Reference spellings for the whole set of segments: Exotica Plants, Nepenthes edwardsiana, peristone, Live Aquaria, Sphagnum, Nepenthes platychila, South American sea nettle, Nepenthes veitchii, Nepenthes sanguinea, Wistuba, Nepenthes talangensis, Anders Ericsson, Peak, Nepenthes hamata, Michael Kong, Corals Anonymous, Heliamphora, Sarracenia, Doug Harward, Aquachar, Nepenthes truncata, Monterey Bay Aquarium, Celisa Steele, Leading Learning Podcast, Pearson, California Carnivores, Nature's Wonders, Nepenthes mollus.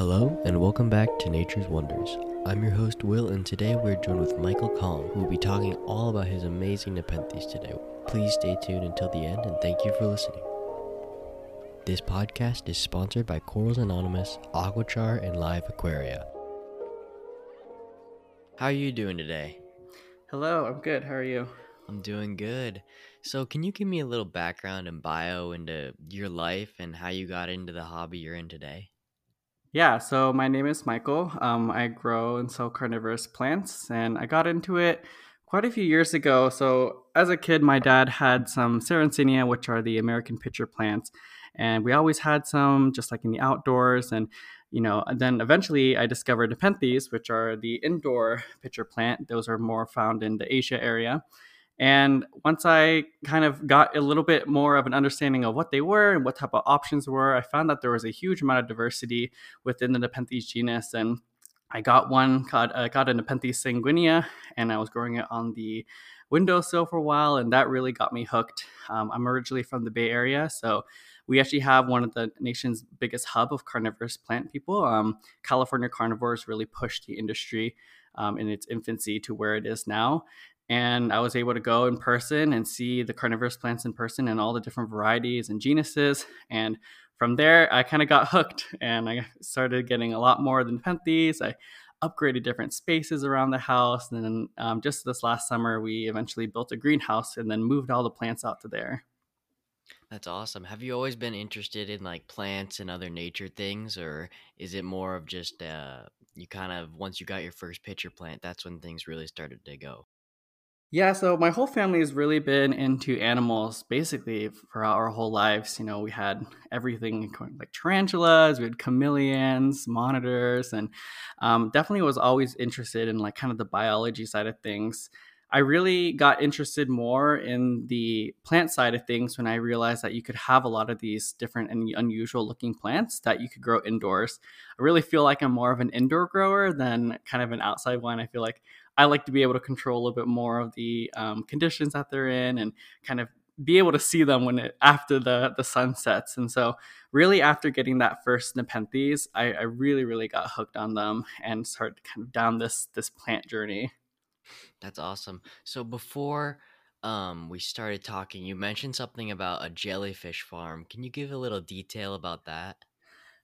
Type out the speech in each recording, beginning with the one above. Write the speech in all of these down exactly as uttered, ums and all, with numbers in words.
Hello and welcome back to Nature's Wonders. I'm your host Will, and today we're joined with Michael Kong, who will be talking all about his amazing Nepenthes today. Please stay tuned until the end, and thank you for listening. This podcast is sponsored by Corals Anonymous, Aquachar, and Live Aquaria. How are you doing today? Hello, I'm good. How are you? I'm doing good. So can you give me a little background and bio into your life and how you got into the hobby you're in today? Yeah, so my name is Michael. Um, I grow and sell carnivorous plants, and I got into it quite a few years ago. So as a kid, my dad had some Sarracenia, which are the American pitcher plants, and we always had some just like in the outdoors. And you know, and then eventually I discovered Nepenthes, which are the indoor pitcher plant. Those are more found in the Asia area. And once I kind of got a little bit more of an understanding of what they were and what type of options were, I found that there was a huge amount of diversity within the Nepenthes genus. And I got one, called, I got a Nepenthes sanguinea, and I was growing it on the windowsill for a while, and that really got me hooked. Um, I'm originally from the Bay Area, so we actually have one of the nation's biggest hub of carnivorous plant people. Um, California Carnivores really pushed the industry um, in its infancy to where it is now. And I was able to go in person and see the carnivorous plants in person and all the different varieties and genuses. And from there, I kind of got hooked, and I started getting a lot more than Nepenthes. I upgraded different spaces around the house. And then um, just this last summer, we eventually built a greenhouse and then moved all the plants out to there. That's awesome. Have you always been interested in like plants and other nature things, or is it more of just uh, you kind of, once you got your first pitcher plant, that's when things really started to go? Yeah, so my whole family has really been into animals basically for our whole lives. You know, we had everything like tarantulas, we had chameleons, monitors, and um, definitely was always interested in like kind of the biology side of things. I really got interested more in the plant side of things when I realized that you could have a lot of these different and unusual looking plants that you could grow indoors. I really feel like I'm more of an indoor grower than kind of an outside one. I feel like I like to be able to control a little bit more of the um, conditions that they're in and kind of be able to see them when it, after the, the sun sets. And so really after getting that first Nepenthes, I, I really, really got hooked on them and started kind of down this, this plant journey. That's awesome. So before um, we started talking, you mentioned something about a jellyfish farm. Can you give a little detail about that?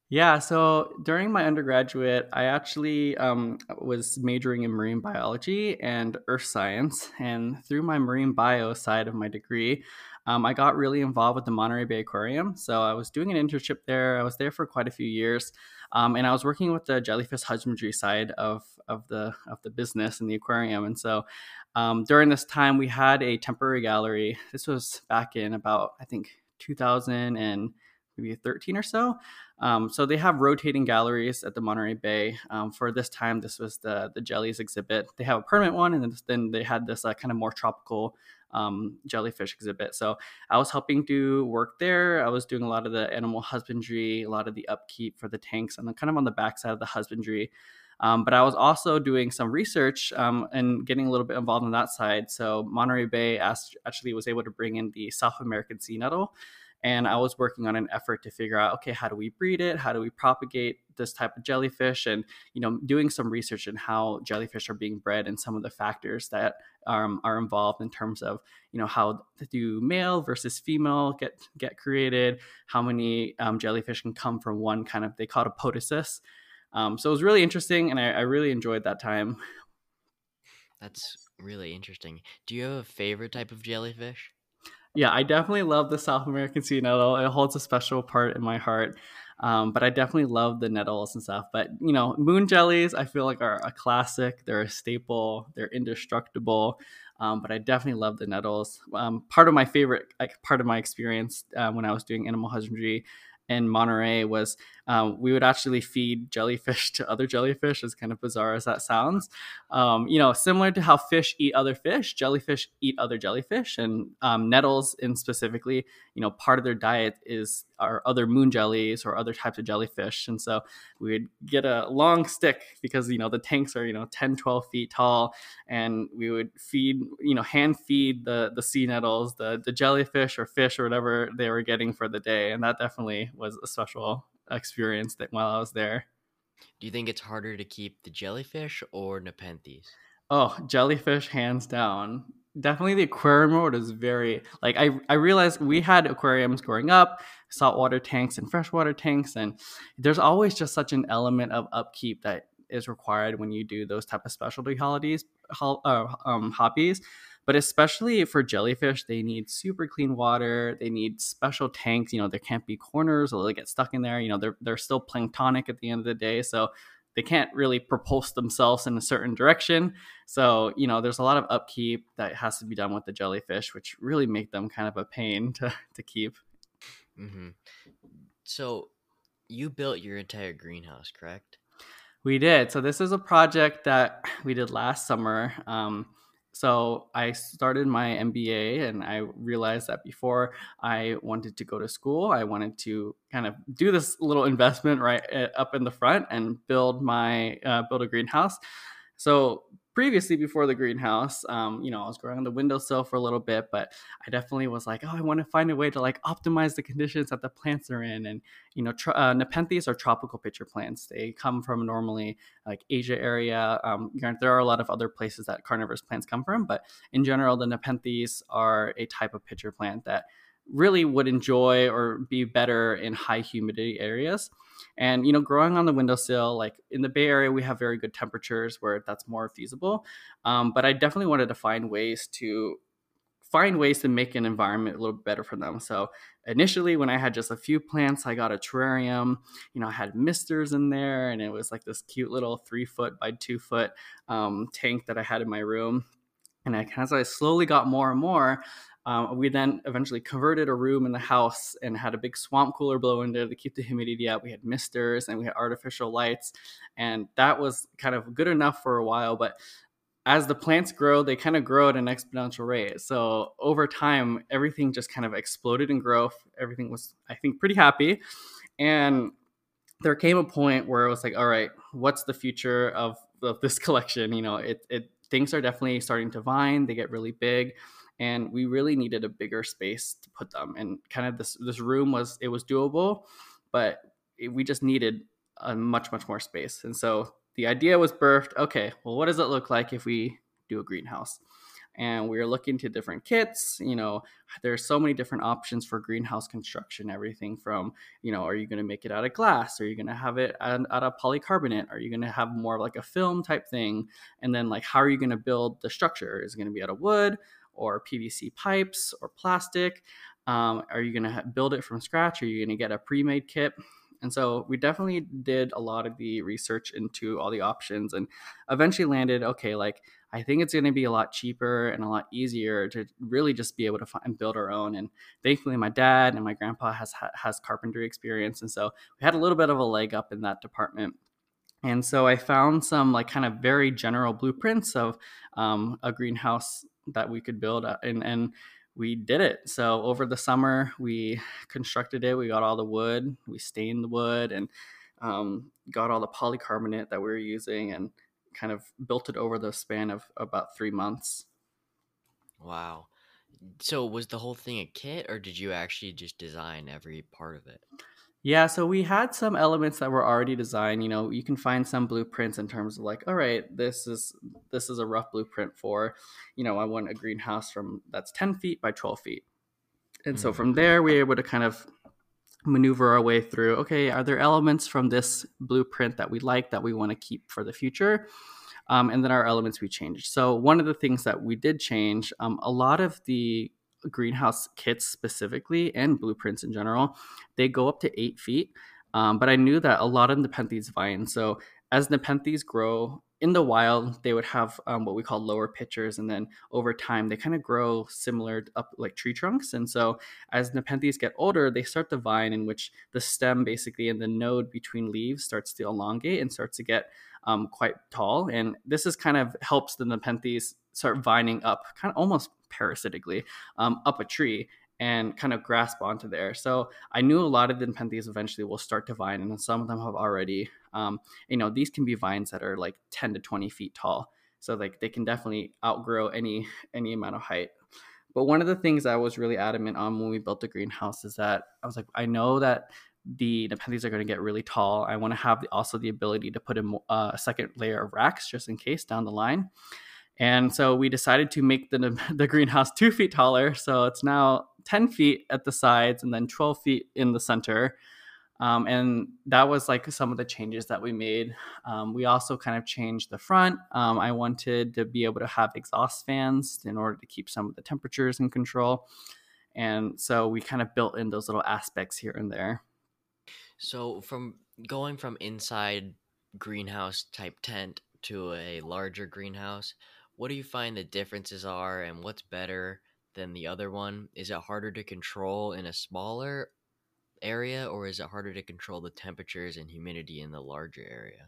Yeah, so during my undergraduate, I actually um, was majoring in marine biology and earth science. And through my marine bio side of my degree, um, I got really involved with the Monterey Bay Aquarium. So I was doing an internship there. I was there for quite a few years. Um, and I was working with the jellyfish husbandry side of, of, the, of the business in the aquarium. And so um, during this time, we had a temporary gallery. This was back in about, I think, two thousand and maybe thirteen or so. Um, so they have rotating galleries at the Monterey Bay. Um, for this time, this was the the jellies exhibit. They have a permanent one, and then they had this uh, kind of more tropical um, jellyfish exhibit. So I was helping do work there. I was doing a lot of the animal husbandry, a lot of the upkeep for the tanks, and then kind of on the backside of the husbandry. Um, but I was also doing some research um, and getting a little bit involved on that side. So Monterey Bay asked, actually was able to bring in the South American sea nettle. And I was working on an effort to figure out, okay, how do we breed it? How do we propagate this type of jellyfish? And, you know, doing some research on how jellyfish are being bred and some of the factors that um, are involved in terms of, you know, how do male versus female get, get created? How many um, jellyfish can come from one kind of, they call it a podosis. Um, so it was really interesting, and I, I really enjoyed that time. That's really interesting. Do you have a favorite type of jellyfish? Yeah, I definitely love the South American sea nettle. It holds a special part in my heart. Um, but I definitely love the nettles and stuff. But, you know, moon jellies, I feel like are a classic. They're a staple. They're indestructible. Um, but I definitely love the nettles. Um, part of my favorite, like, part of my experience uh, when I was doing animal husbandry in Monterey was um, we would actually feed jellyfish to other jellyfish, as kind of bizarre as that sounds. Um, you know, similar to how fish eat other fish, jellyfish eat other jellyfish, and um, nettles in specifically, you know, part of their diet is our other moon jellies or other types of jellyfish. And so we would get a long stick because, you know, the tanks are, you know, ten, twelve feet tall, and we would feed, you know, hand feed the the sea nettles, the, the jellyfish or fish or whatever they were getting for the day. And that definitely was a special experience that while I was there. Do you think it's harder to keep the jellyfish or Nepenthes? Oh, jellyfish, hands down. Definitely the aquarium world is very, like, I, I realized we had aquariums growing up, saltwater tanks and freshwater tanks, and there's always just such an element of upkeep that is required when you do those type of specialty holidays, uh, um, hobbies. But especially for jellyfish, they need super clean water. They need special tanks. You know, there can't be corners or they get stuck in there. You know, they're they're still planktonic at the end of the day, so they can't really propulse themselves in a certain direction. So, you know, there's a lot of upkeep that has to be done with the jellyfish, which really make them kind of a pain to, to keep. Mm-hmm. So you built your entire greenhouse, correct? We did. So this is a project that we did last summer. Um, so I started my M B A and I realized that before I wanted to go to school, I wanted to kind of do this little investment right up in the front and build my uh, build a greenhouse. So previously, before the greenhouse, um, you know, I was growing on the windowsill for a little bit, but I definitely was like, oh, I want to find a way to like optimize the conditions that the plants are in. And, you know, tro- uh, Nepenthes are tropical pitcher plants. They come from normally like Asia area. Um, you know, there are a lot of other places that carnivorous plants come from, but in general, the Nepenthes are a type of pitcher plant that really would enjoy or be better in high humidity areas. And, you know, growing on the windowsill, like in the Bay Area, we have very good temperatures where that's more feasible. Um, but I definitely wanted to find ways to find ways to make an environment a little better for them. So initially, when I had just a few plants, I got a terrarium. You know, I had misters in there, and it was like this cute little three foot by two foot um, tank that I had in my room. And I, as I slowly got more and more, Um, we then eventually converted a room in the house and had a big swamp cooler blow in there to keep the humidity up. We had misters and we had artificial lights, and that was kind of good enough for a while. But as the plants grow, they kind of grow at an exponential rate. So over time, everything just kind of exploded in growth. Everything was, I think, pretty happy. And there came a point where it was like, all right, what's the future of, of this collection? You know, it, it things are definitely starting to vine. They get really big. And we really needed a bigger space to put them. And kind of this this room was, it was doable, but it, we just needed a much, much more space. And so the idea was birthed, okay, well, what does it look like if we do a greenhouse? And we were looking to different kits. You know, there's so many different options for greenhouse construction, everything from, you know, are you going to make it out of glass? Are you going to have it out of polycarbonate? Are you going to have more like a film type thing? And then like, how are you going to build the structure? Is it going to be out of wood or P V C pipes or plastic? Um, are you gonna ha- build it from scratch? Are you gonna get a pre-made kit? And so we definitely did a lot of the research into all the options and eventually landed, okay, like I think it's gonna be a lot cheaper and a lot easier to really just be able to find and build our own. And thankfully my dad and my grandpa has has carpentry experience. And so we had a little bit of a leg up in that department. And so I found some like kind of very general blueprints of um, a greenhouse that we could build, and and we did it. So over the summer we constructed it. We got all the wood, we stained the wood, and um, got all the polycarbonate that we were using, and kind of built it over the span of about three months. Wow. So was the whole thing a kit, or did you actually just design every part of it? Yeah, so we had some elements that were already designed. You know, you can find some blueprints in terms of like, all right, this is this is a rough blueprint for, you know, I want a greenhouse from that's ten feet by twelve feet. And so from there, we were able to kind of maneuver our way through, okay, are there elements from this blueprint that we like that we want to keep for the future? Um, and then our elements we changed. So one of the things that we did change, um, a lot of the greenhouse kits specifically and blueprints in general, they go up to eight feet. Um, but I knew that a lot of Nepenthes vine. So as Nepenthes grow in the wild, they would have um, what we call lower pitchers. And then over time, they kind of grow similar up like tree trunks. And so as Nepenthes get older, they start to vine, in which the stem basically and the node between leaves starts to elongate and starts to get um, quite tall. And this is kind of helps the Nepenthes start vining up, kind of almost parasitically um, up a tree and kind of grasp onto there. So I knew a lot of the Nepenthes eventually will start to vine, and some of them have already. Um, you know, these can be vines that are like ten to twenty feet tall. So like they can definitely outgrow any any amount of height. But one of the things I was really adamant on when we built the greenhouse is that I was like, I know that the Nepenthes are going to get really tall. I want to have the, also the ability to put in uh, a second layer of racks just in case down the line. And so we decided to make the, the greenhouse two feet taller. So it's now ten feet at the sides and then twelve feet in the center. Um, and that was like some of the changes that we made. Um, we also kind of changed the front. Um, I wanted to be able to have exhaust fans in order to keep some of the temperatures in control. And so we kind of built in those little aspects here and there. So from going from inside greenhouse type tent to a larger greenhouse, what do you find the differences are and what's better than the other one? Is it harder to control in a smaller area, or is it harder to control the temperatures and humidity in the larger area?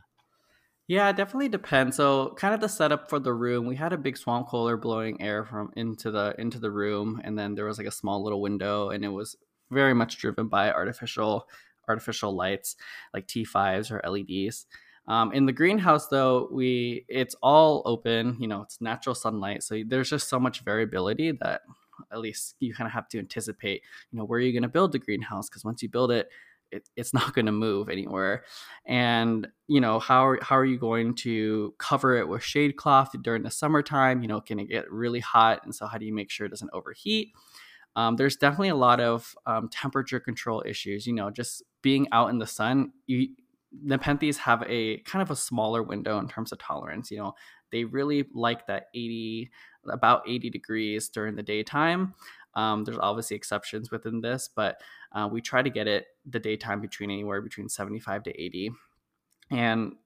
Yeah, it definitely depends. So kind of the setup for the room, we had a big swamp cooler blowing air from into the into the room, and then there was like a small little window, and it was very much driven by artificial artificial lights like T fives or L E Ds. Um, in the greenhouse, though, we it's all open, you know, it's natural sunlight, so there's just so much variability that at least you kind of have to anticipate, you know, where are you going to build the greenhouse? Because once you build it, it it's not going to move anywhere. And, you know, how, how are you going to cover it with shade cloth during the summertime? You know, can it get really hot? And so how do you make sure it doesn't overheat? Um, there's definitely a lot of um, temperature control issues, you know, just being out in the sun. You, Nepenthes have a kind of a smaller window in terms of tolerance. You know, they really like that eighty, about eighty degrees during the daytime. Um, there's obviously exceptions within this, but uh, we try to get it the daytime between anywhere between seventy-five to eighty. And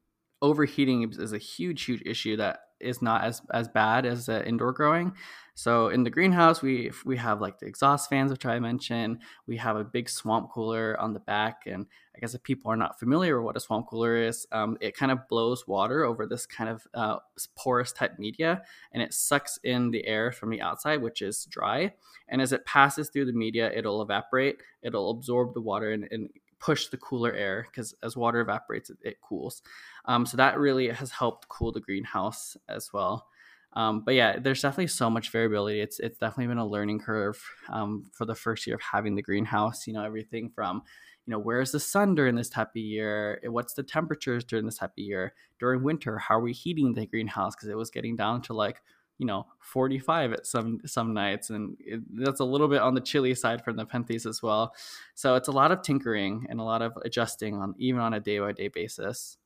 overheating is a huge, huge issue that is not as, as bad as the indoor growing. So in the greenhouse, we we have like the exhaust fans, which I mentioned. We have a big swamp cooler on the back. And I guess if people are not familiar with what a swamp cooler is, um, it kind of blows water over this kind of uh, porous type media, and it sucks in the air from the outside, which is dry. And as it passes through the media, it'll evaporate. It'll absorb the water and, and push the cooler air, because as water evaporates, it, it cools. Um, so that really has helped cool the greenhouse as well. Um, but yeah, there's definitely so much variability. It's it's definitely been a learning curve um, for the first year of having the greenhouse. You know, everything from, you know, where's the sun during this type of year? What's the temperatures during this type of year? During winter, how are we heating the greenhouse? Because it was getting down to like, you know, forty-five at some some nights, and it, that's a little bit on the chilly side for Nepenthes as well. So it's a lot of tinkering and a lot of adjusting on even on a day-by-day basis.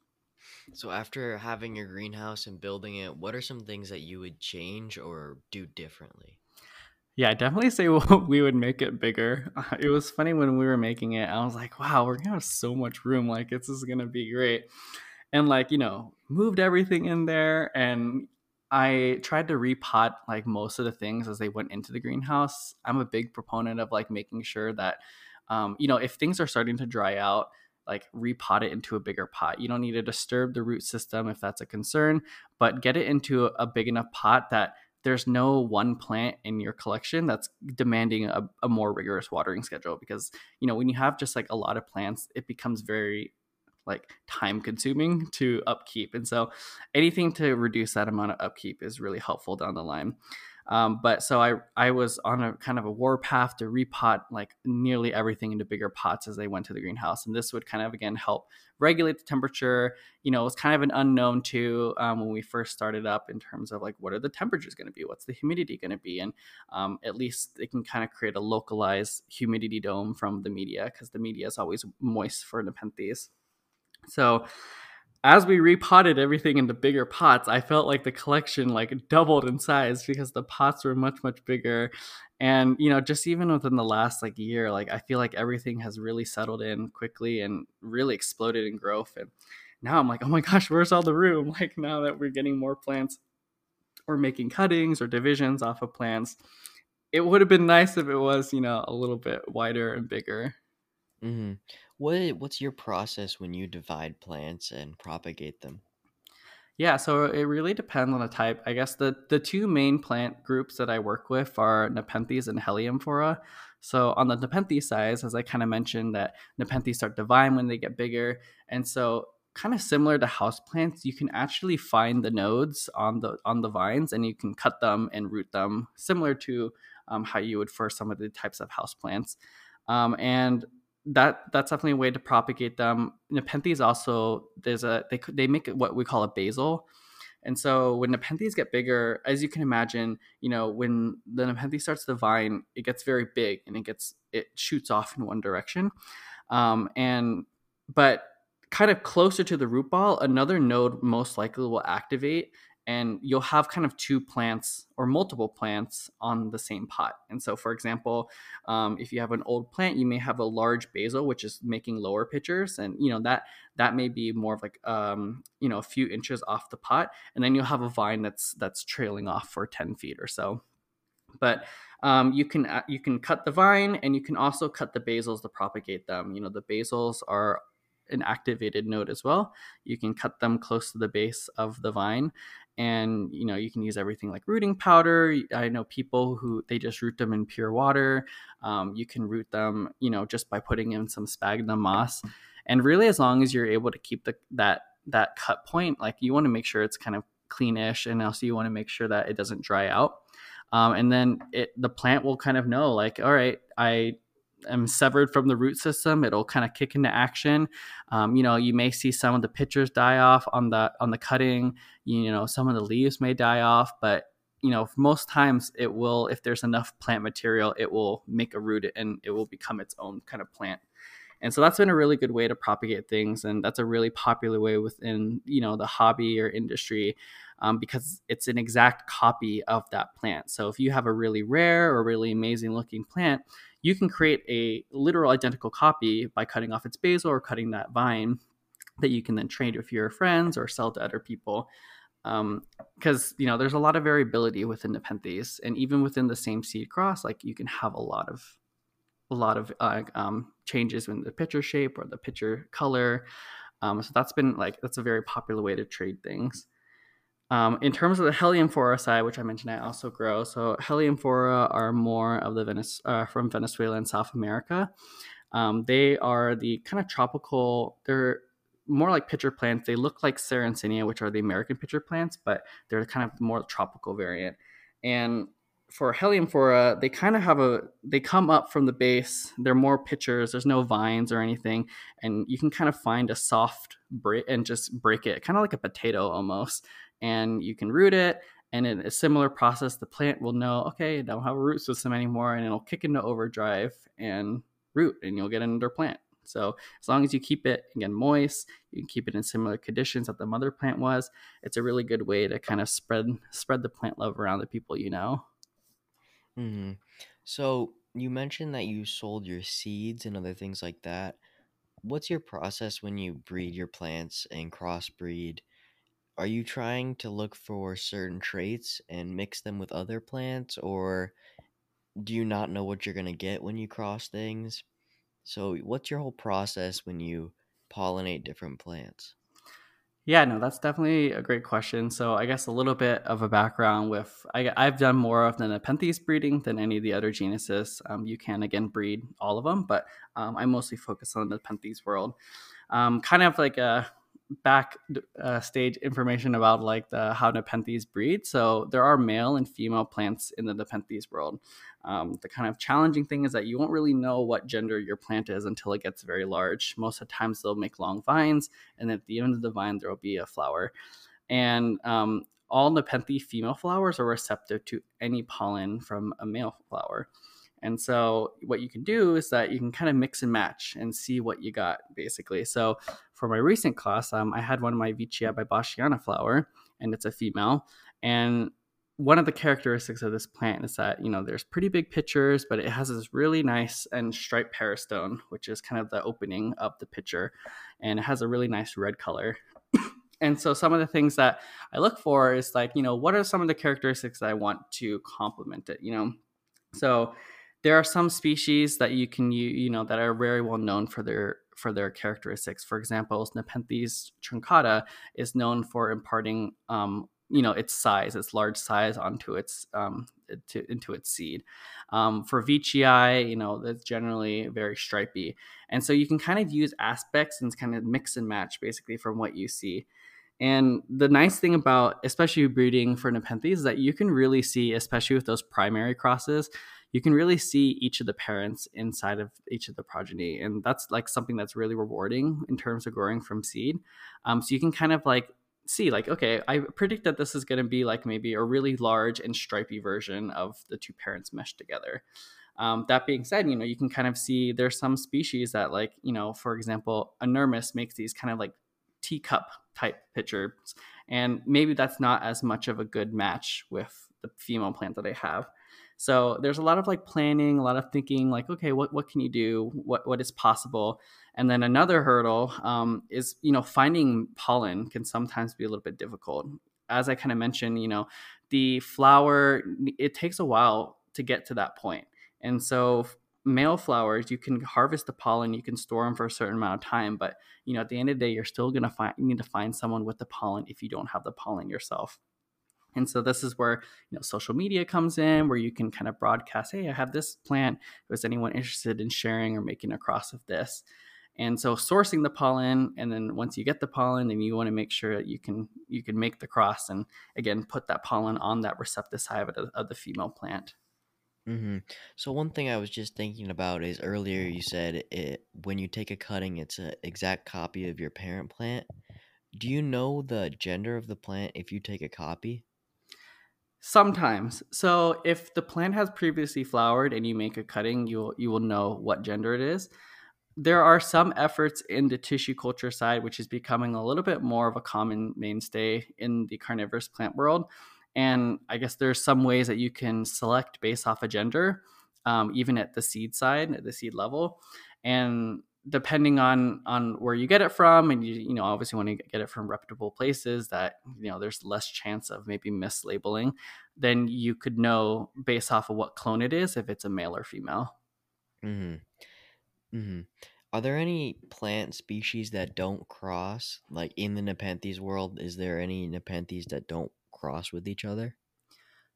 So after having your greenhouse and building it, what are some things that you would change or do differently? Yeah, I definitely say well, we would make it bigger. Uh, it was funny when we were making it. I was like, wow, we're going to have so much room. Like, this is going to be great. And like, you know, moved everything in there. And I tried to repot like most of the things as they went into the greenhouse. I'm a big proponent of like making sure that, um, you know, if things are starting to dry out, like repot it into a bigger pot. You don't need to disturb the root system if that's a concern, but get it into a big enough pot that there's no one plant in your collection that's demanding a, a more rigorous watering schedule. Because, you know, when you have just like a lot of plants, it becomes very like time consuming to upkeep. And so anything to reduce that amount of upkeep is really helpful down the line. Um, but so I, I was on a kind of a war path to repot like nearly everything into bigger pots as they went to the greenhouse. And this would kind of, again, help regulate the temperature. You know, it was kind of an unknown too, um, when we first started up in terms of like, what are the temperatures going to be? What's the humidity going to be? And, um, at least it can kind of create a localized humidity dome from the media, because the media is always moist for Nepenthes. So as we repotted everything into bigger pots, I felt like the collection like doubled in size because the pots were much, much bigger. And, you know, just even within the last like year, like I feel like everything has really settled in quickly and really exploded in growth. And now I'm like, oh my gosh, where's all the room? Like now that we're getting more plants or making cuttings or divisions off of plants, it would have been nice if it was, you know, a little bit wider and bigger. Mm-hmm. What what's your process when you divide plants and propagate them? Yeah, so it really depends on the type. I guess the the two main plant groups that I work with are Nepenthes and Heliamphora. So on the Nepenthes side, as I kind of mentioned, that Nepenthes start to vine when they get bigger, and so kind of similar to houseplants, you can actually find the nodes on the on the vines, and you can cut them and root them, similar to um, how you would for some of the types of houseplants, um, and that that's definitely a way to propagate them. Nepenthes also, there's a they they make what we call a basil. And so when Nepenthes get bigger, as you can imagine, you know, when the Nepenthes starts to vine, it gets very big and it gets, it shoots off in one direction. Um, and, but kind of closer to the root ball, another node most likely will activate, and you'll have kind of two plants or multiple plants on the same pot. And so, for example, um, if you have an old plant, you may have a large basil, which is making lower pitchers. And, you know, that that may be more of like, um, you know, a few inches off the pot. And then you'll have a vine that's that's trailing off for ten feet or so. But um, you can uh, you can cut the vine, and you can also cut the basils to propagate them. You know, the basils are an activated node as well. You can cut them close to the base of the vine. And, you know, you can use everything like rooting powder. I know people who, they just root them in pure water. Um, you can root them, you know, just by putting in some sphagnum moss. And really, as long as you're able to keep the that that cut point, like, you want to make sure it's kind of cleanish, and also you want to make sure that it doesn't dry out. Um, and then it the plant will kind of know, like, all right, I am severed from the root system. It'll kind of kick into action. Um, you know, you may see some of the pitchers die off on the on the cutting. You know, some of the leaves may die off, but, you know, most times it will, if there's enough plant material, it will make a root and it will become its own kind of plant. And so that's been a really good way to propagate things. And that's a really popular way within, you know, the hobby or industry, um, because it's an exact copy of that plant. So if you have a really rare or really amazing looking plant, you can create a literal identical copy by cutting off its basil or cutting that vine that you can then trade with your friends or sell to other people. Um, because, you know, there's a lot of variability within Nepenthes, and even within the same seed cross, like, you can have a lot of a lot of uh, um, changes in the pitcher shape or the pitcher color. Um, so that's been like, that's a very popular way to trade things. Um, in terms of the Heliamphora side, which I mentioned, I also grow. So Heliamphora are more of the Venez- uh, from Venezuela and South America. Um, they are the kind of tropical, they're more like pitcher plants. They look like Sarracenia, which are the American pitcher plants, but they're kind of more tropical variant. And for Heliamphora, they kind of have a, they come up from the base. They're more pitchers. There's no vines or anything. And you can kind of find a soft break and just break it, kind of like a potato almost. And you can root it. And in a similar process, the plant will know, okay, I don't have a root system anymore. And it'll kick into overdrive and root, and you'll get another plant. So as long as you keep it, again, moist, you can keep it in similar conditions that the mother plant was. It's a really good way to kind of spread, spread the plant love around the people you know. Mm-hmm. So you mentioned that you sold your seeds and other things like that. What's your process when you breed your plants and crossbreed? Are you trying to look for certain traits and mix them with other plants, or do you not know what you're going to get when you cross things? So what's your whole process when you pollinate different plants? Yeah, no, that's definitely a great question. So I guess a little bit of a background with, I, I've done more of the Nepenthes breeding than any of the other genuses. Um, you can, again, breed all of them, but um, I mostly focus on the Nepenthes world. Um, kind of like a backstage uh, information about like the how Nepenthes breed. So there are male and female plants in the Nepenthes world. Um, the kind of challenging thing is that you won't really know what gender your plant is until it gets very large. Most of the times they'll make long vines, and at the end of the vine, there'll be a flower. And um, all Nepenthes female flowers are receptive to any pollen from a male flower. And so what you can do is that you can kind of mix and match and see what you got, basically. So for my recent class, um, I had one of my Vichia baibashiana flower, and it's a female. And one of the characteristics of this plant is that, you know, there's pretty big pitchers, but it has this really nice and striped peristone, which is kind of the opening of the pitcher, and it has a really nice red color. And so some of the things that I look for is like, you know, what are some of the characteristics that I want to complement it, you know? So there are some species that you can, you, you know, that are very well known for their for their characteristics. For example, Nepenthes truncata is known for imparting um you know, its size, its large size onto its, um, to, into its seed. Um, for Veitchii, you know, that's generally very stripy. And so you can kind of use aspects and kind of mix and match basically from what you see. And the nice thing about, especially breeding for Nepenthes, is that you can really see, especially with those primary crosses, you can really see each of the parents inside of each of the progeny. And that's like something that's really rewarding in terms of growing from seed. Um, so you can kind of like see like, okay, I predict that this is going to be like maybe a really large and stripy version of the two parents meshed together. Um, that being said, you know, you can kind of see there's some species that like, you know, for example, Anermis makes these kind of like teacup type pictures. And maybe that's not as much of a good match with the female plant that they have. So there's a lot of like planning, a lot of thinking like, okay, what, what can you do? What, what is possible? And then another hurdle um, is, you know, finding pollen can sometimes be a little bit difficult. As I kind of mentioned, you know, the flower, it takes a while to get to that point. And so male flowers, you can harvest the pollen, you can store them for a certain amount of time, but you know, at the end of the day, you're still going to find, you need to find someone with the pollen if you don't have the pollen yourself. And so this is where, you know, social media comes in, where you can kind of broadcast, hey, I have this plant. Was anyone interested in sharing or making a cross of this? And so sourcing the pollen, and then once you get the pollen, then you want to make sure that you can you can make the cross and again put that pollen on that receptive side of, of the female plant. Mm-hmm. So one thing I was just thinking about is earlier you said it, when you take a cutting, it's an exact copy of your parent plant. Do you know the gender of the plant if you take a copy? Sometimes. So if the plant has previously flowered and you make a cutting, you'll, you will know what gender it is. There are some efforts in the tissue culture side, which is becoming a little bit more of a common mainstay in the carnivorous plant world. And I guess there's some ways that you can select based off a gender, um, even at the seed side, at the seed level. And depending on on where you get it from, and you you know obviously want to get it from reputable places that, you know, there's less chance of maybe mislabeling, then you could know based off of what clone it is, if it's a male or female. Mm-hmm. Mm-hmm. Are there any plant species that don't cross? Like in the Nepenthes world, is there any Nepenthes that don't cross with each other?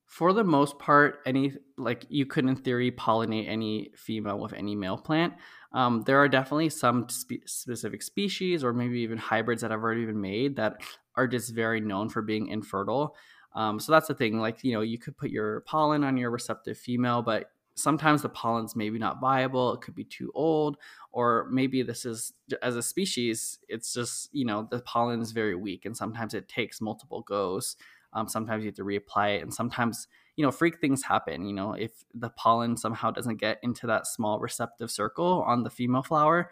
For the most part, any like you could in theory pollinate any female with any male plant. Um, there are definitely some spe- specific species or maybe even hybrids that have already been made that are just very known for being infertile. Um, so that's the thing, like, you know, you could put your pollen on your receptive female, but sometimes the pollen's maybe not viable. It could be too old, or maybe this is as a species, it's just, you know, the pollen is very weak and sometimes it takes multiple goes. Um, sometimes you have to reapply it, and sometimes, you know, freak things happen. You know, if the pollen somehow doesn't get into that small receptive circle on the female flower,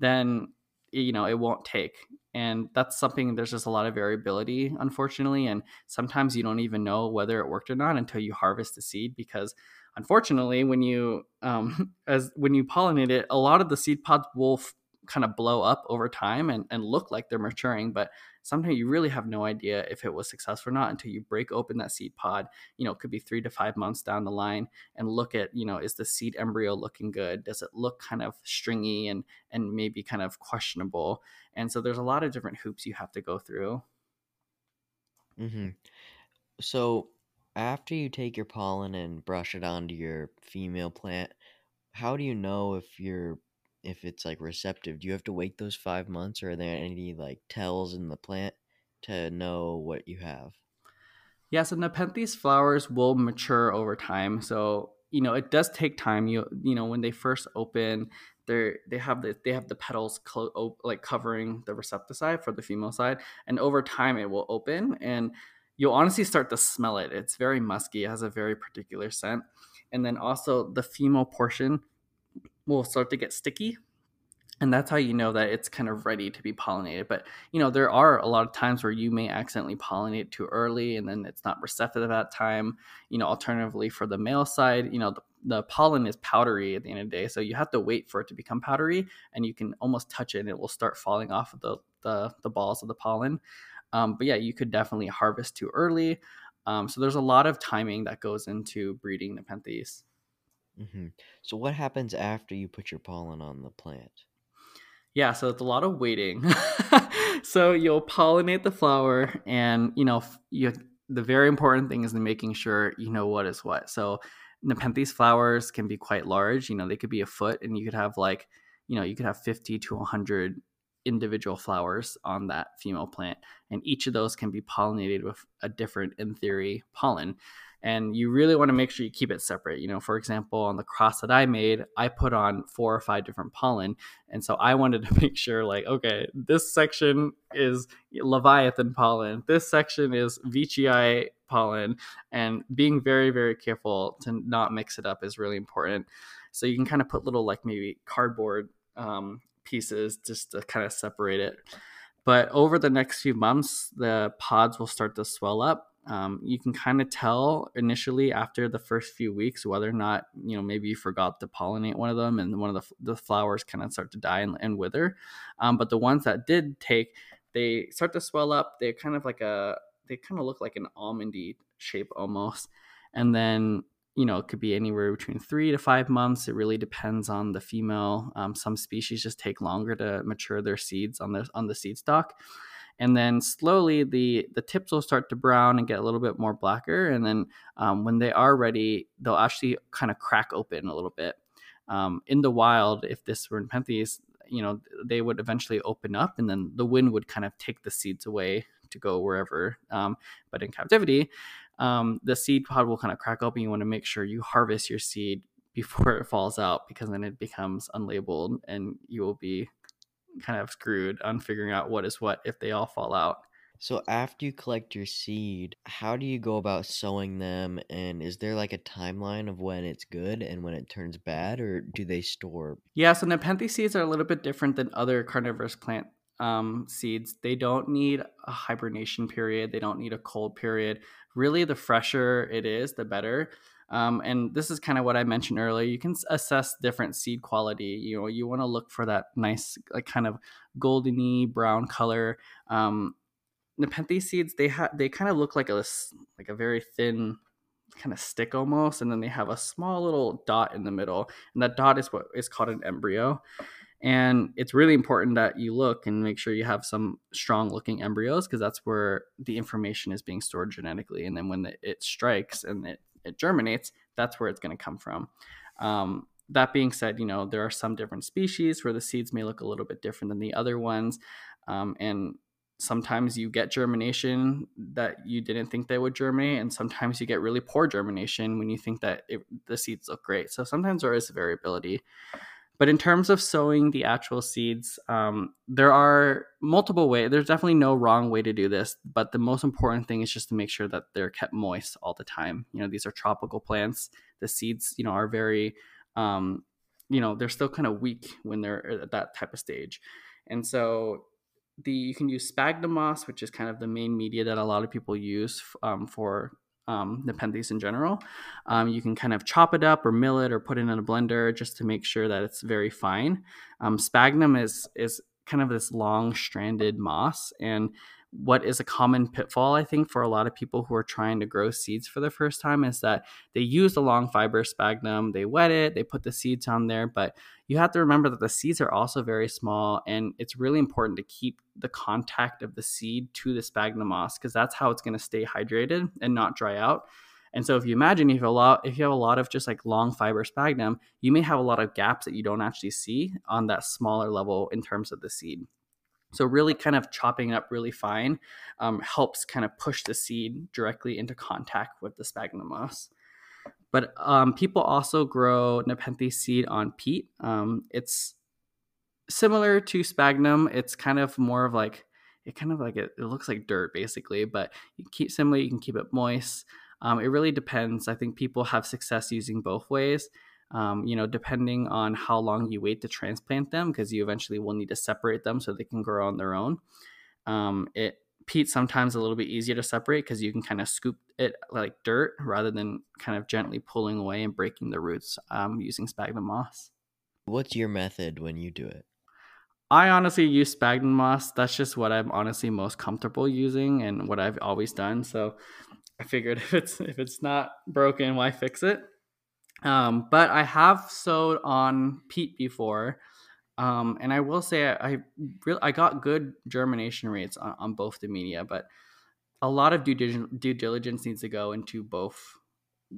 then, you know, it won't take. And that's something, there's just a lot of variability, unfortunately. And sometimes you don't even know whether it worked or not until you harvest the seed, because unfortunately, when you, um, as when you pollinate it, a lot of the seed pods will f- kind of blow up over time and, and look like they're maturing, but sometimes you really have no idea if it was successful or not until you break open that seed pod. You know, it could be three to five months down the line, and look at, you know, is the seed embryo looking good? Does it look kind of stringy and and maybe kind of questionable? And so there's a lot of different hoops you have to go through. Mm-hmm. So after you take your pollen and brush it onto your female plant, how do you know if you're if it's like receptive? Do you have to wait those five months, or are there any like tells in the plant to know what you have? Yeah, so Nepenthes flowers will mature over time. So, you know, it does take time. You you know, when they first open, they're they have the they have the petals clo- like covering the receptive side for the female side, and over time it will open, and you'll honestly start to smell it. It's very musky. It has a very particular scent, and then also the female portion will start to get sticky, and that's how you know that it's kind of ready to be pollinated. But, you know, there are a lot of times where you may accidentally pollinate too early, and then it's not receptive at that time. You know, alternatively for the male side, you know, the, the pollen is powdery at the end of the day, so you have to wait for it to become powdery, and you can almost touch it and it will start falling off of the the, the balls of the pollen. Um, but yeah, you could definitely harvest too early. Um, so there's a lot of timing that goes into breeding Nepenthes. Mm-hmm. So what happens after you put your pollen on the plant? Yeah, so it's a lot of waiting. So you'll pollinate the flower, and, you know, you, the very important thing is making sure you know what is what. So Nepenthes flowers can be quite large. You know, they could be a foot, and you could have like, you know, you could have fifty to one hundred individual flowers on that female plant, and each of those can be pollinated with a different, in theory, pollen. And you really want to make sure you keep it separate. You know, for example, on the cross that I made, I put on four or five different pollen. And so I wanted to make sure, like, okay, this section is Leviathan pollen, this section is Veitchii pollen, and being very, very careful to not mix it up is really important. So you can kind of put little, like, maybe cardboard um, pieces just to kind of separate it. But over the next few months, the pods will start to swell up. Um, you can kind of tell initially after the first few weeks whether or not, you know, maybe you forgot to pollinate one of them and one of the, the flowers kind of start to die and, and wither. Um, but the ones that did take, they start to swell up. They're kind of like a, they kind of look like an almondy shape almost. And then, you know, it could be anywhere between three to five months. It really depends on the female. Um, some species just take longer to mature their seeds on the, on the seed stock. And then slowly the, the tips will start to brown and get a little bit more blacker. And then um, when they are ready, they'll actually kind of crack open a little bit. Um, in the wild, if this were Nepenthes, you know, they would eventually open up and then the wind would kind of take the seeds away to go wherever. Um, but in captivity, um, the seed pod will kind of crack open. You want to make sure you harvest your seed before it falls out, because then it becomes unlabeled and you will be kind of screwed on figuring out what is what if they all fall out. So after you collect your seed, how do you go about sowing them, and is there like a timeline of when it's good and when it turns bad, or do they store? Yeah, so Nepenthes seeds are a little bit different than other carnivorous plant um, seeds. They don't need a hibernation period. They don't need a cold period. Really, the fresher it is, the better. Um, and this is kind of what I mentioned earlier. You can assess different seed quality. You know, you want to look for that nice, like, kind of goldeny brown color. Um, Nepenthes seeds, they ha- they kind of look like a like a very thin kind of stick almost, and then they have a small little dot in the middle, and that dot is what is called an embryo. And it's really important that you look and make sure you have some strong looking embryos, because that's where the information is being stored genetically. And then when it strikes and it it germinates, that's where it's going to come from. Um, that being said, you know, there are some different species where the seeds may look a little bit different than the other ones. Um, and sometimes you get germination that you didn't think they would germinate. And sometimes you get really poor germination when you think that it, the seeds look great. So sometimes there is variability. But in terms of sowing the actual seeds, um, there are multiple ways. There's definitely no wrong way to do this, but the most important thing is just to make sure that they're kept moist all the time. You know, these are tropical plants. The seeds, you know, are very, um, you know, they're still kind of weak when they're at that type of stage. And so the you can use sphagnum moss, which is kind of the main media that a lot of people use um, for Um, Nepenthes in general. Um, you can kind of chop it up or mill it or put it in a blender just to make sure that it's very fine. Um, sphagnum is is kind of this long stranded moss, and what is a common pitfall, I think, for a lot of people who are trying to grow seeds for the first time is that they use the long fiber sphagnum, they wet it, they put the seeds on there, but you have to remember that the seeds are also very small, and it's really important to keep the contact of the seed to the sphagnum moss, because that's how it's going to stay hydrated and not dry out. And so if you imagine if you, have a lot, if you have a lot of just like long fiber sphagnum, you may have a lot of gaps that you don't actually see on that smaller level in terms of the seed. So really kind of chopping up really fine um, helps kind of push the seed directly into contact with the sphagnum moss. But um, people also grow Nepenthes seed on peat. Um, it's similar to sphagnum. It's kind of more of like, it kind of like, it, it looks like dirt basically, but you keep similarly, you can keep it moist. Um, it really depends. I think people have success using both ways. Um, you know, depending on how long you wait to transplant them, because you eventually will need to separate them so they can grow on their own. Um, it peat sometimes a little bit easier to separate because you can kind of scoop it like dirt rather than kind of gently pulling away and breaking the roots um, using sphagnum moss. What's your method when you do it? I honestly use sphagnum moss. That's just what I'm honestly most comfortable using and what I've always done. So I figured if it's if it's not broken, why fix it? Um, but I have sowed on peat before, um, and I will say I I, really, I got good germination rates on, on both the media, but a lot of due, due diligence needs to go into both,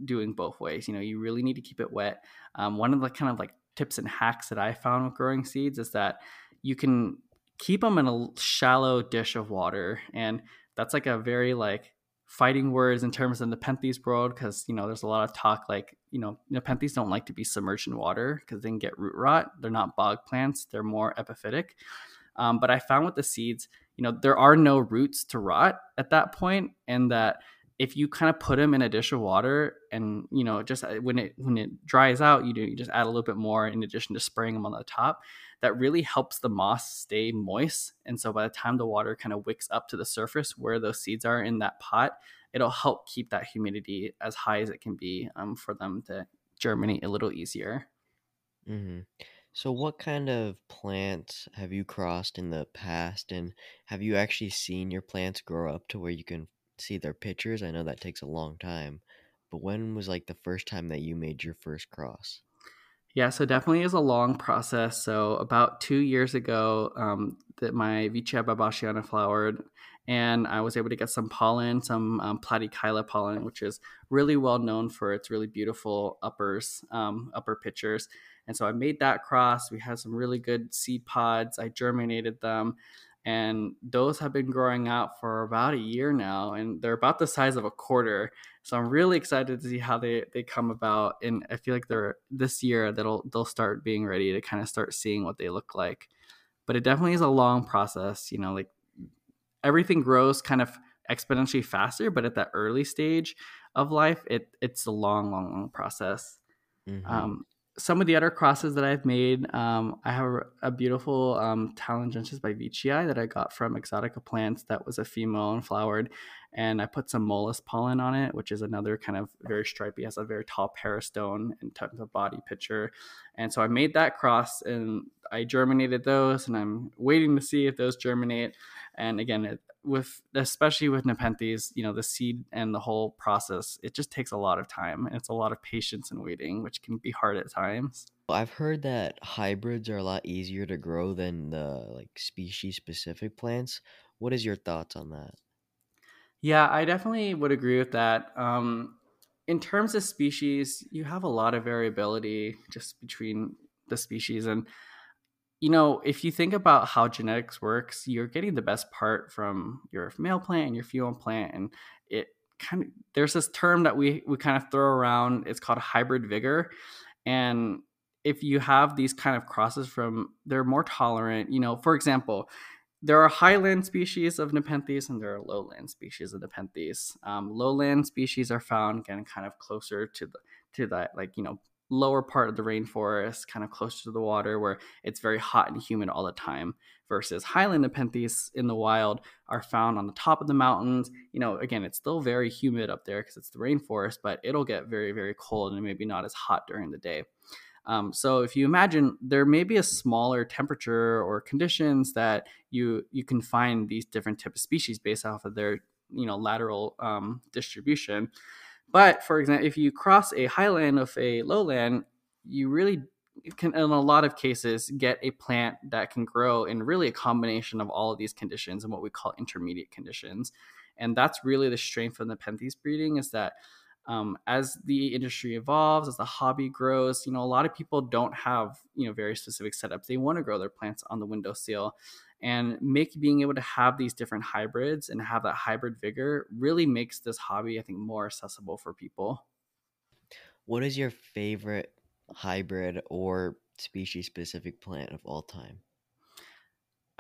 doing both ways. You know, you really need to keep it wet. Um, one of the kind of like tips and hacks that I found with growing seeds is that you can keep them in a shallow dish of water. And that's like a very like fighting words in terms of the Nepenthes world, because, you know, there's a lot of talk like, you know, Nepenthes don't like to be submerged in water because they can get root rot. They're not bog plants. They're more epiphytic. Um, but I found with the seeds, you know, there are no roots to rot at that point, and that if you kind of put them in a dish of water and, you know, just when it when it dries out, you do you just add a little bit more in addition to spraying them on the top. That really helps the moss stay moist. And so by the time the water kind of wicks up to the surface where those seeds are in that pot, it'll help keep that humidity as high as it can be um, for them to germinate a little easier. Mm-hmm. So what kind of plants have you crossed in the past, and have you actually seen your plants grow up to where you can see their pictures? I know that takes a long time, but when was like the first time that you made your first cross? Yeah, so definitely is a long process. So about two years ago, um, that my Vichia babashiana flowered, and I was able to get some pollen, some um, platychila pollen, which is really well known for its really beautiful uppers, um, upper pitchers. And so I made that cross. We had some really good seed pods. I germinated them, and those have been growing out for about a year now, and they're about the size of a quarter. So I'm really excited to see how they, they come about. And I feel like they're this year that'll they'll start being ready to kind of start seeing what they look like. But it definitely is a long process, you know, like everything grows kind of exponentially faster, but at that early stage of life, it it's a long, long, long process. Mm-hmm. Um, Some of the other crosses that I've made, um, I have a, a beautiful um, Talangensis by Veitchii that I got from Exotica Plants that was a female and flowered. And I put some mollus pollen on it, which is another kind of very stripy, has a very tall peristone in terms of body picture. And so I made that cross and I germinated those, and I'm waiting to see if those germinate. And again, it, with especially with Nepenthes, you know, the seed and the whole process, it just takes a lot of time, and it's a lot of patience and waiting, which can be hard at times. I've heard that hybrids are a lot easier to grow than the like species specific plants. What is your thoughts on that? Yeah, I definitely would agree with that. Um, in terms of species, you have a lot of variability just between the species. And, you know, if you think about how genetics works, you're getting the best part from your male plant and your female plant. And it kind of, there's this term that we, we kind of throw around. It's called hybrid vigor. And if you have these kind of crosses from, they're more tolerant, you know, for example, there are highland species of Nepenthes and there are lowland species of Nepenthes. Um, lowland species are found again kind of closer to the to that like you know lower part of the rainforest, kind of closer to the water where it's very hot and humid all the time. Versus highland Nepenthes in the wild are found on the top of the mountains. You know, again, it's still very humid up there because it's the rainforest, but it'll get very very cold and maybe not as hot during the day. Um, so if you imagine there may be a smaller temperature or conditions that you you can find these different types of species based off of their, you know, lateral um, distribution. But for example, if you cross a highland with a lowland, you really can, in a lot of cases, get a plant that can grow in really a combination of all of these conditions and what we call intermediate conditions. And that's really the strength of the Nepenthes breeding, is that Um, as the industry evolves, as the hobby grows, you know, a lot of people don't have, you know, very specific setups. They want to grow their plants on the windowsill, and make being able to have these different hybrids and have that hybrid vigor really makes this hobby, I think, more accessible for people. What is your favorite hybrid or species specific plant of all time?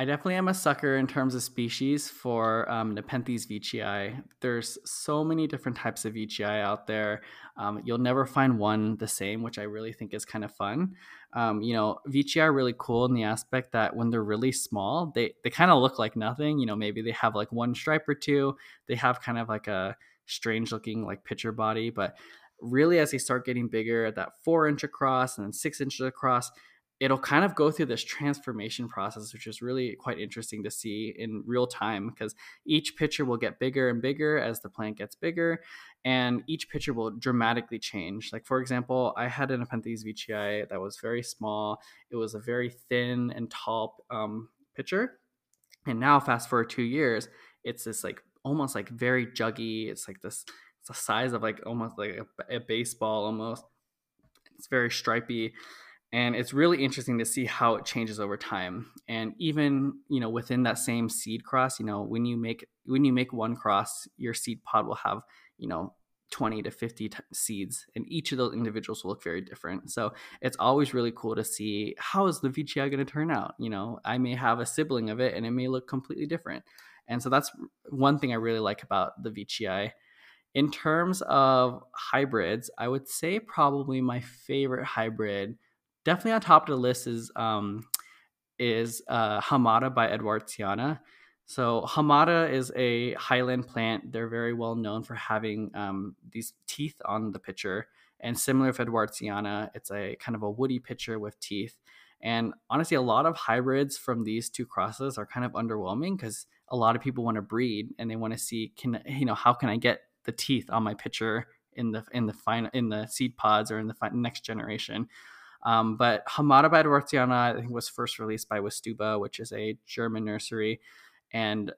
I definitely am a sucker in terms of species for um, Nepenthes veitchii. There's so many different types of veitchii out there. Um, you'll never find one the same, which I really think is kind of fun. Um, you know, veitchii are really cool in the aspect that when they're really small, they, they kind of look like nothing. You know, maybe they have like one stripe or two. They have kind of like a strange looking like pitcher body. But really, as they start getting bigger, at that four inch across and then six inches across, it'll kind of go through this transformation process, which is really quite interesting to see in real time, because each pitcher will get bigger and bigger as the plant gets bigger, and each pitcher will dramatically change. Like, for example, I had an Nepenthes veitchii that was very small. It was a very thin and tall um, pitcher. And now fast forward two years, it's this like almost like very juggy. It's like this, it's the size of like almost like a, a baseball almost. It's very stripy. And it's really interesting to see how it changes over time. And even, you know, within that same seed cross, you know, when you make when you make one cross, your seed pod will have, you know, twenty to fifty t- seeds, and each of those individuals will look very different. So it's always really cool to see, how is the Veitchii going to turn out? You know, I may have a sibling of it and it may look completely different. And so that's one thing I really like about the Veitchii. In terms of hybrids, I would say probably my favorite hybrid, definitely on top of the list, is um, is uh, Hamata by Edwardsiana. So Hamata is a highland plant. They're very well known for having um, these teeth on the pitcher. And similar with Edwardsiana, it's a kind of a woody pitcher with teeth. And honestly, a lot of hybrids from these two crosses are kind of underwhelming because a lot of people want to breed and they want to see, can you know, how can I get the teeth on my pitcher in the in the final in the seed pods or in the fi- next generation. Um, but Hamata by Edwardsiana, I think, was first released by Wistuba, which is a German nursery. And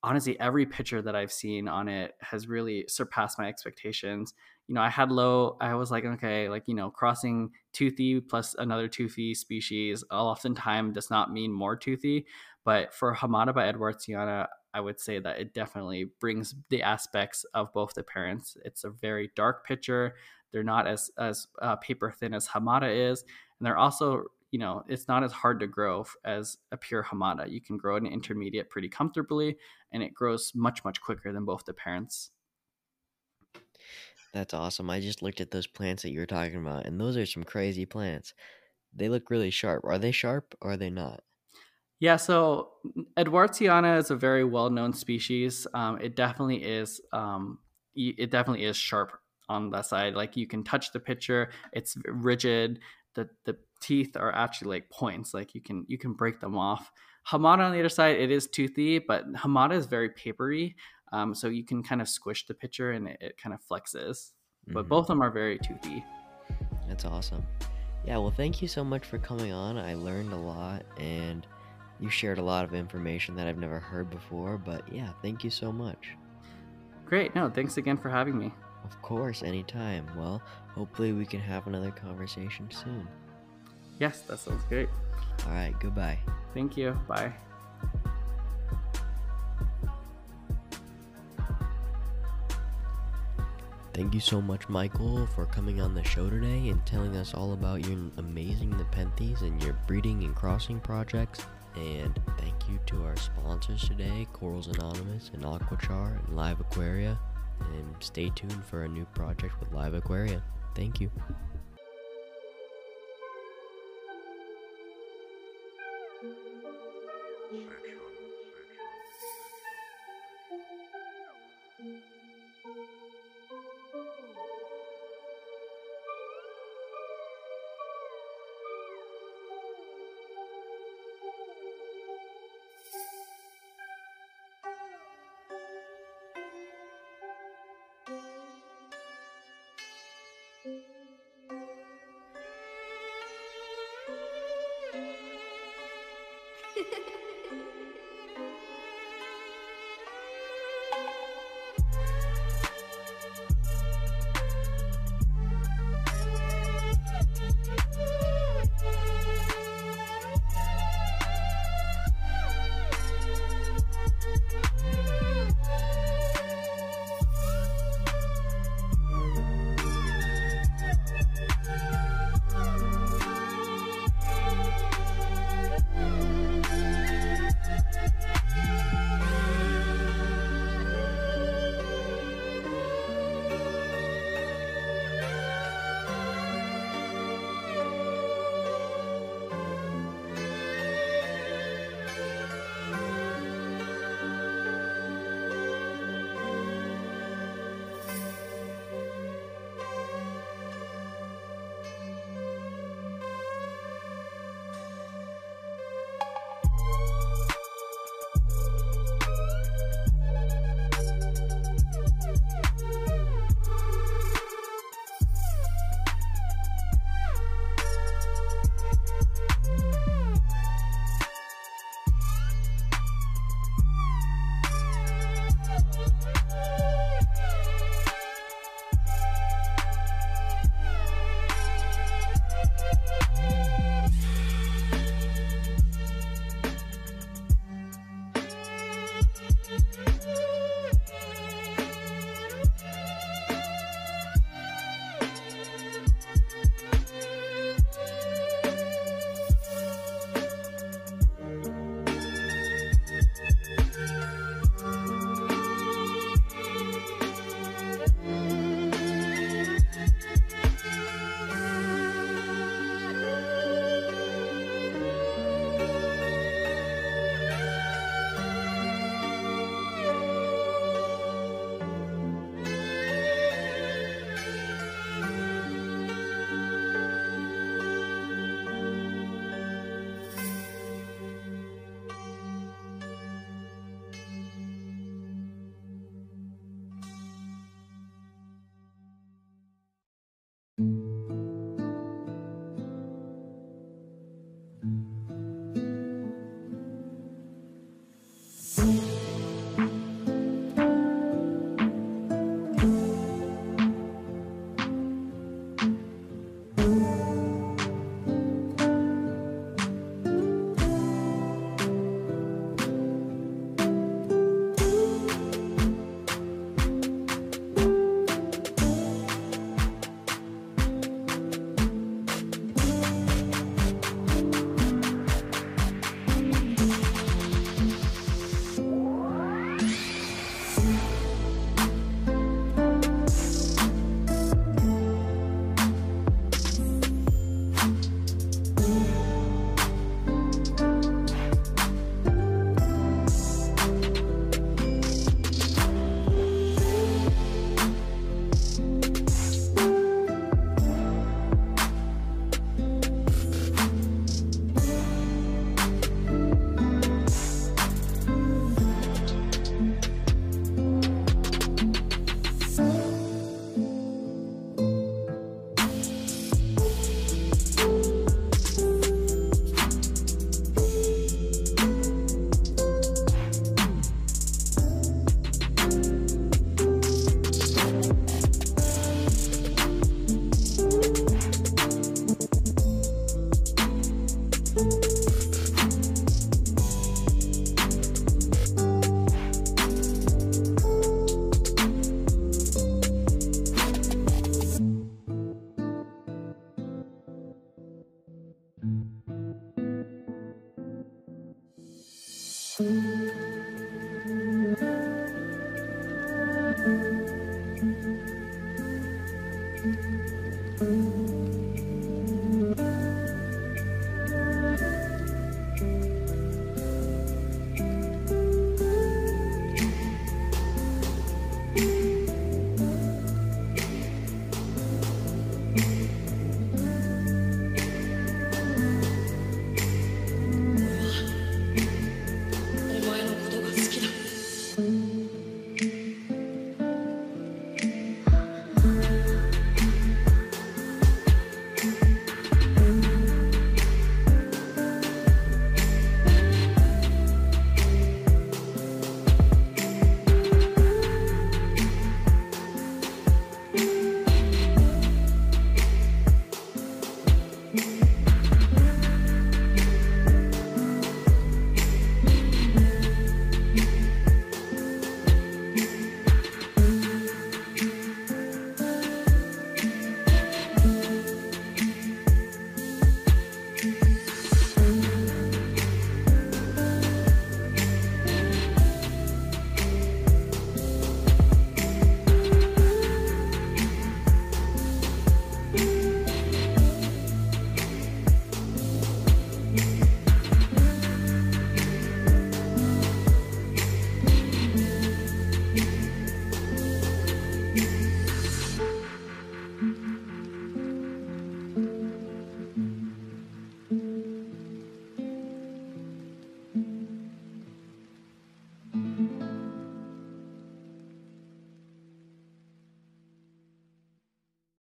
honestly, every picture that I've seen on it has really surpassed my expectations. You know, I had low, I was like, okay, like, you know, crossing toothy plus another toothy species oftentimes does not mean more toothy. But for Hamata by Edwardsiana, I would say that it definitely brings the aspects of both the parents. It's a very dark picture. They're not as as uh, paper thin as Hamata is, and they're also, you know, it's not as hard to grow as a pure Hamata. You can grow an intermediate pretty comfortably, and it grows much much quicker than both the parents. That's awesome. I just looked at those plants that you were talking about, and those are some crazy plants. They look really sharp. Are they sharp or are they not? Yeah, so Edwardsiana is a very well-known species. Um, it definitely is. Um, it definitely is sharp on that side. Like, you can touch the pitcher. It's rigid. The the teeth are actually like points. Like, you can you can break them off. Hamata on the other side, it is toothy, but Hamata is very papery. Um, so you can kind of squish the pitcher and it, it kind of flexes. Mm-hmm. But both of them are very toothy. That's awesome. Yeah. Well, thank you so much for coming on. I learned a lot, and you shared a lot of information that I've never heard before, but yeah, thank you so much. Great. No, thanks again for having me. Of course, anytime. Well, hopefully we can have another conversation soon. Yes, that sounds great. All right, goodbye. Thank you. Bye. Thank you so much, Michael, for coming on the show today and telling us all about your amazing Nepenthes and your breeding and crossing projects. And thank you to our sponsors today, Corals Anonymous and Aquachar and Live Aquaria. And stay tuned for a new project with Live Aquaria. Thank you. Plants.